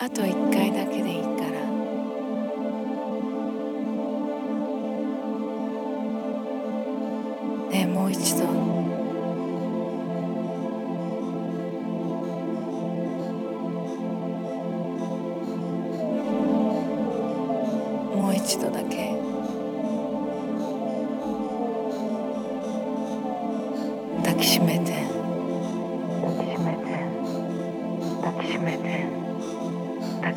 あと1回だけでいいから、ねえもう一度、もう一度だけ、抱きしめて抱きしめて抱きしめて抱きしめて抱きしめて抱きしめて抱きしめて抱きしめて抱きしめて抱きしめて抱きしめて抱きしめて抱きしめて抱きしめて抱きしめて抱きしめ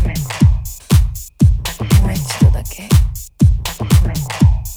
てもう一度だけ抱きしめて